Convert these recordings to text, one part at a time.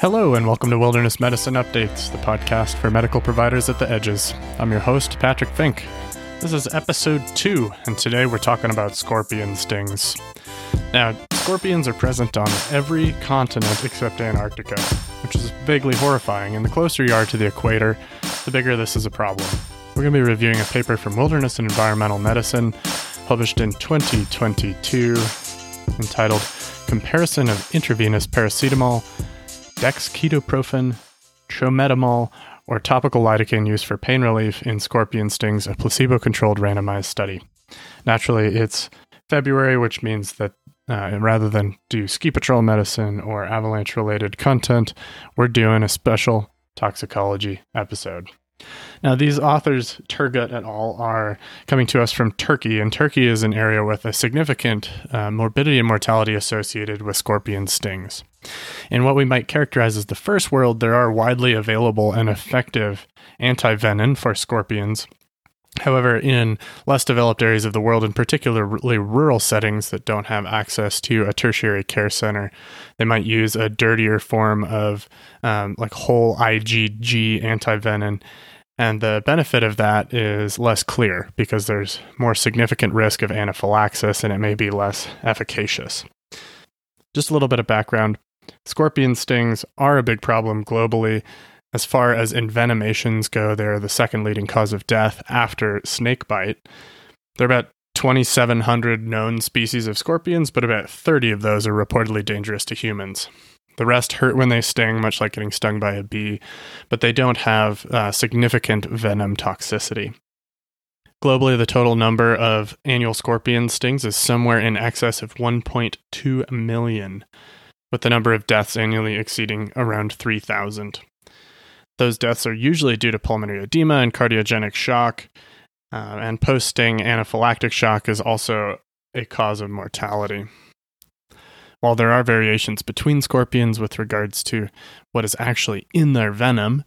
Hello and welcome to Wilderness Medicine Updates, the podcast for medical providers at the edges. I'm your host, Patrick Fink. This is episode 2, and today we're talking about scorpion stings. Now, scorpions are present on every continent except Antarctica, which is vaguely horrifying, and the closer you are to the equator, the bigger this is a problem. We're going to be reviewing a paper from Wilderness and Environmental Medicine, published in 2022, entitled Comparison of Intravenous Paracetamol, Dexketoprofen, Trometamol, or topical lidocaine use for pain relief in scorpion stings, a placebo-controlled randomized study. Naturally, it's February, which means that rather than do ski patrol medicine or avalanche-related content, we're doing a special toxicology episode. Now, these authors, Turgut et al., are coming to us from Turkey, and Turkey is an area with a significant morbidity and mortality associated with scorpion stings. In what we might characterize as the first world, there are widely available and effective antivenin for scorpions. However, in less developed areas of the world, and particularly rural settings that don't have access to a tertiary care center, they might use a dirtier form of whole IgG antivenin. And the benefit of that is less clear because there's more significant risk of anaphylaxis and it may be less efficacious. Just a little bit of background. Scorpion stings are a big problem globally. As far as envenomations go, they're the second leading cause of death after snakebite. There are about 2,700 known species of scorpions, but about 30 of those are reportedly dangerous to humans. The rest hurt when they sting, much like getting stung by a bee, but they don't have significant venom toxicity. Globally, the total number of annual scorpion stings is somewhere in excess of 1.2 million, with the number of deaths annually exceeding around 3,000. Those deaths are usually due to pulmonary edema and cardiogenic shock, and post-sting anaphylactic shock is also a cause of mortality. While there are variations between scorpions with regards to what is actually in their venom,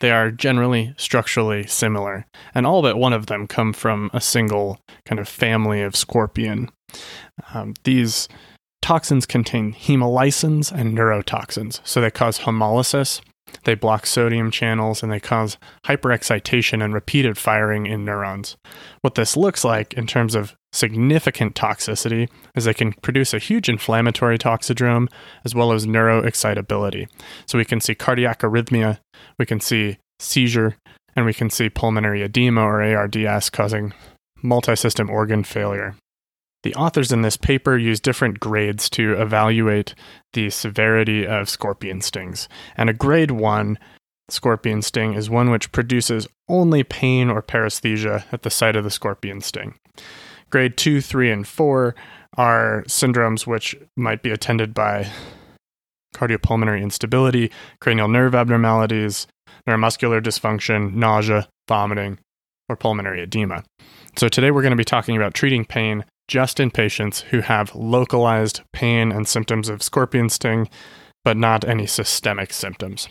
they are generally structurally similar, and all but one of them come from a single kind of family of scorpion. These toxins contain hemolysins and neurotoxins, so they cause hemolysis, they block sodium channels, and they cause hyperexcitation and repeated firing in neurons. What this looks like in terms of significant toxicity is they can produce a huge inflammatory toxidrome as well as neuroexcitability. So we can see cardiac arrhythmia, we can see seizure, and we can see pulmonary edema or ARDS causing multisystem organ failure. The authors in this paper use different grades to evaluate the severity of scorpion stings. And a grade 1 scorpion sting is one which produces only pain or paresthesia at the site of the scorpion sting. Grade 2, 3, and 4 are syndromes which might be attended by cardiopulmonary instability, cranial nerve abnormalities, neuromuscular dysfunction, nausea, vomiting, or pulmonary edema. So today we're going to be talking about treating pain just in patients who have localized pain and symptoms of scorpion sting, but not any systemic symptoms.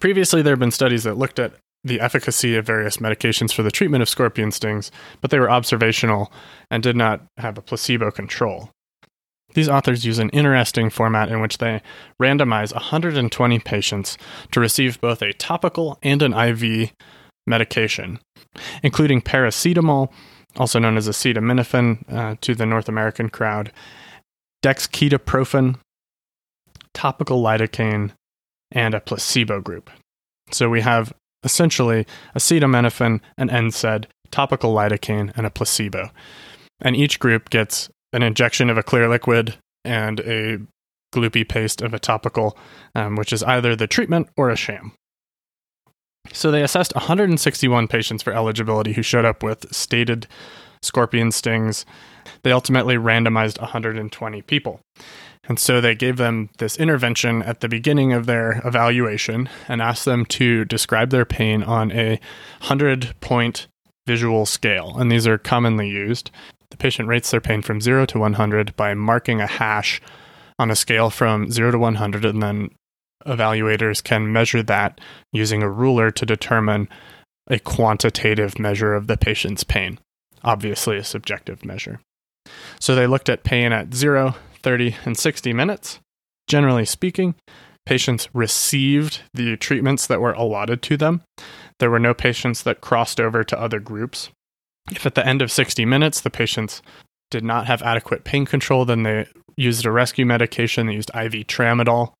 Previously, there have been studies that looked at the efficacy of various medications for the treatment of scorpion stings, but they were observational and did not have a placebo control. These authors use an interesting format in which they randomize 120 patients to receive both a topical and an IV medication, including paracetamol, also known as acetaminophen to the North American crowd, dexketoprofen, topical lidocaine, and a placebo group. So we have essentially acetaminophen, an NSAID, topical lidocaine, and a placebo. And each group gets an injection of a clear liquid and a gloopy paste of a topical, which is either the treatment or a sham. So they assessed 161 patients for eligibility who showed up with stated scorpion stings. They ultimately randomized 120 people. And so they gave them this intervention at the beginning of their evaluation and asked them to describe their pain on a 100-point visual scale. And these are commonly used. The patient rates their pain from 0 to 100 by marking a hash on a scale from 0 to 100, and then evaluators can measure that using a ruler to determine a quantitative measure of the patient's pain, obviously a subjective measure. So they looked at pain at 0, 30, and 60 minutes. Generally speaking, patients received the treatments that were allotted to them. There were no patients that crossed over to other groups. If at the end of 60 minutes the patients did not have adequate pain control, then they used a rescue medication. They used IV tramadol.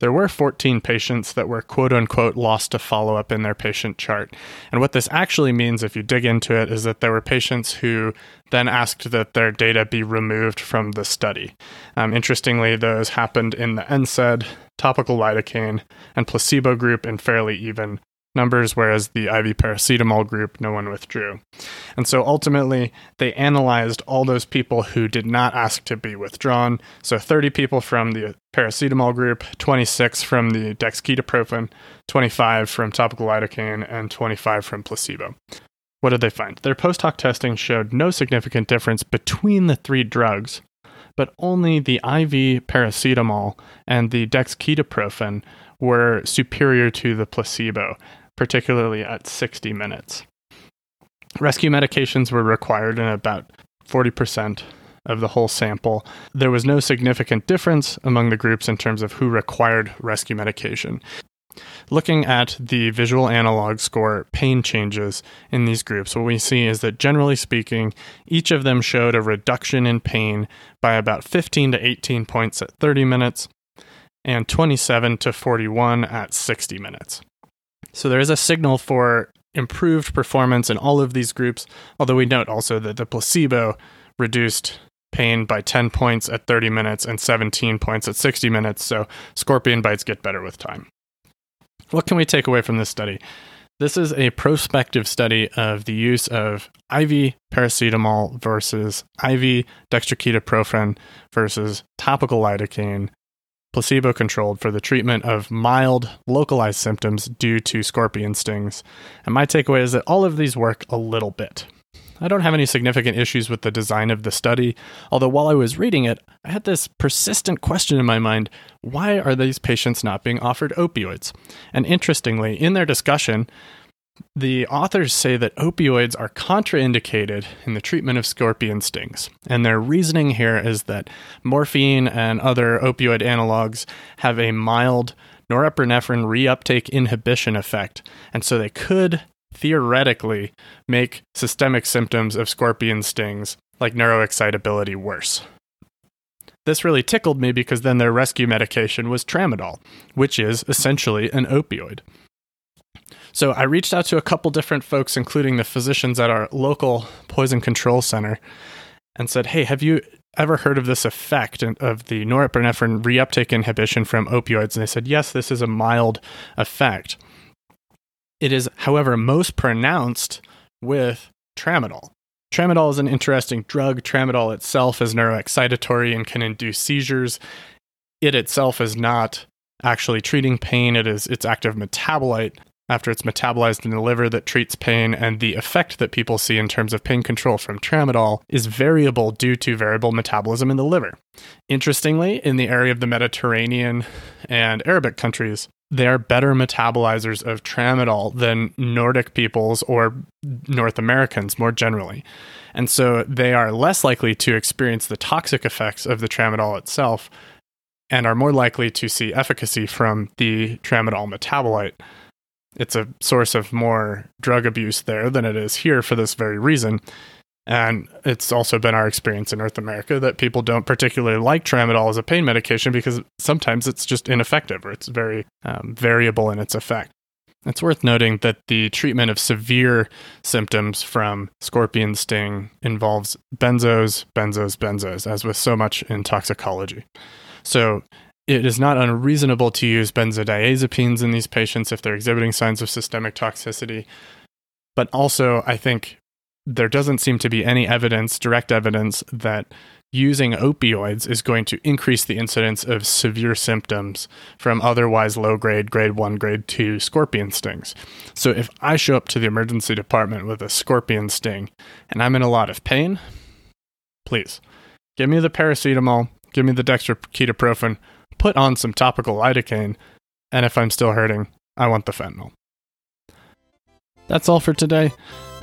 There were 14 patients that were quote-unquote lost to follow-up in their patient chart. And what this actually means, if you dig into it, is that there were patients who then asked that their data be removed from the study. Interestingly, those happened in the NSAID, topical lidocaine, and placebo group in fairly even numbers, whereas the IV paracetamol group, no one withdrew. And so ultimately, they analyzed all those people who did not ask to be withdrawn. So 30 people from the paracetamol group, 26 from the dexketoprofen, 25 from topical lidocaine, and 25 from placebo. What did they find? Their post-hoc testing showed no significant difference between the three drugs, but only the IV paracetamol and the dexketoprofen were superior to the placebo, particularly at 60 minutes. Rescue medications were required in about 40% of the whole sample. There was no significant difference among the groups in terms of who required rescue medication. Looking at the visual analog score pain changes in these groups, what we see is that generally speaking, each of them showed a reduction in pain by about 15 to 18 points at 30 minutes, and 27 to 41 at 60 minutes. So there is a signal for improved performance in all of these groups, although we note also that the placebo reduced pain by 10 points at 30 minutes and 17 points at 60 minutes, so scorpion bites get better with time. What can we take away from this study? This is a prospective study of the use of IV paracetamol versus IV dexketoprofen versus topical lidocaine, placebo-controlled, for the treatment of mild, localized symptoms due to scorpion stings. And my takeaway is that all of these work a little bit. I don't have any significant issues with the design of the study, although while I was reading it, I had this persistent question in my mind: why are these patients not being offered opioids? And interestingly, in their discussion, the authors say that opioids are contraindicated in the treatment of scorpion stings, and their reasoning here is that morphine and other opioid analogs have a mild norepinephrine reuptake inhibition effect, and so they could theoretically make systemic symptoms of scorpion stings like neuroexcitability worse. This really tickled me because then their rescue medication was tramadol, which is essentially an opioid. So I reached out to a couple different folks, including the physicians at our local poison control center, and said, hey, have you ever heard of this effect of the norepinephrine reuptake inhibition from opioids? And they said, yes, this is a mild effect. It is, however, most pronounced with tramadol. Tramadol is an interesting drug. Tramadol itself is neuroexcitatory and can induce seizures. It itself is not actually treating pain. It is its active metabolite after it's metabolized in the liver that treats pain, and the effect that people see in terms of pain control from tramadol is variable due to variable metabolism in the liver. Interestingly, in the area of the Mediterranean and Arabic countries, they are better metabolizers of tramadol than Nordic peoples or North Americans more generally. And so they are less likely to experience the toxic effects of the tramadol itself and are more likely to see efficacy from the tramadol metabolite. It's a source of more drug abuse there than it is here for this very reason. And it's also been our experience in North America that people don't particularly like tramadol as a pain medication because sometimes it's just ineffective, or it's very variable in its effect. It's worth noting that the treatment of severe symptoms from scorpion sting involves benzos, benzos, benzos, as with so much in toxicology. So it is not unreasonable to use benzodiazepines in these patients if they're exhibiting signs of systemic toxicity. But also, I think there doesn't seem to be any evidence, direct evidence, that using opioids is going to increase the incidence of severe symptoms from otherwise low-grade, grade 1, grade 2 scorpion stings. So if I show up to the emergency department with a scorpion sting and I'm in a lot of pain, please, give me the paracetamol, give me the dexketoprofen, put on some topical lidocaine, and if I'm still hurting, I want the fentanyl. That's all for today.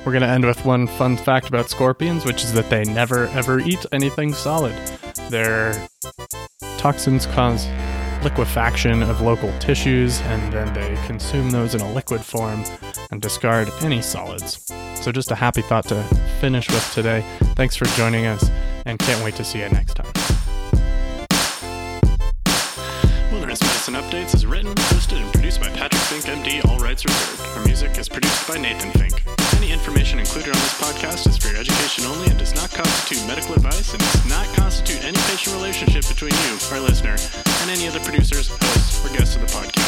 We're going to end with one fun fact about scorpions, which is that they never ever eat anything solid. Their toxins cause liquefaction of local tissues, and then they consume those in a liquid form and discard any solids. So just a happy thought to finish with today. Thanks for joining us, and can't wait to see you next time. Wilderness Medicine Updates is written, hosted, and produced by Patrick Fink, MD, all rights reserved. Our music is produced by Nathan Fink. Any information included on this podcast is for your education only and does not constitute medical advice and does not constitute any patient relationship between you, our listener, and any other producers, hosts, or guests of the podcast.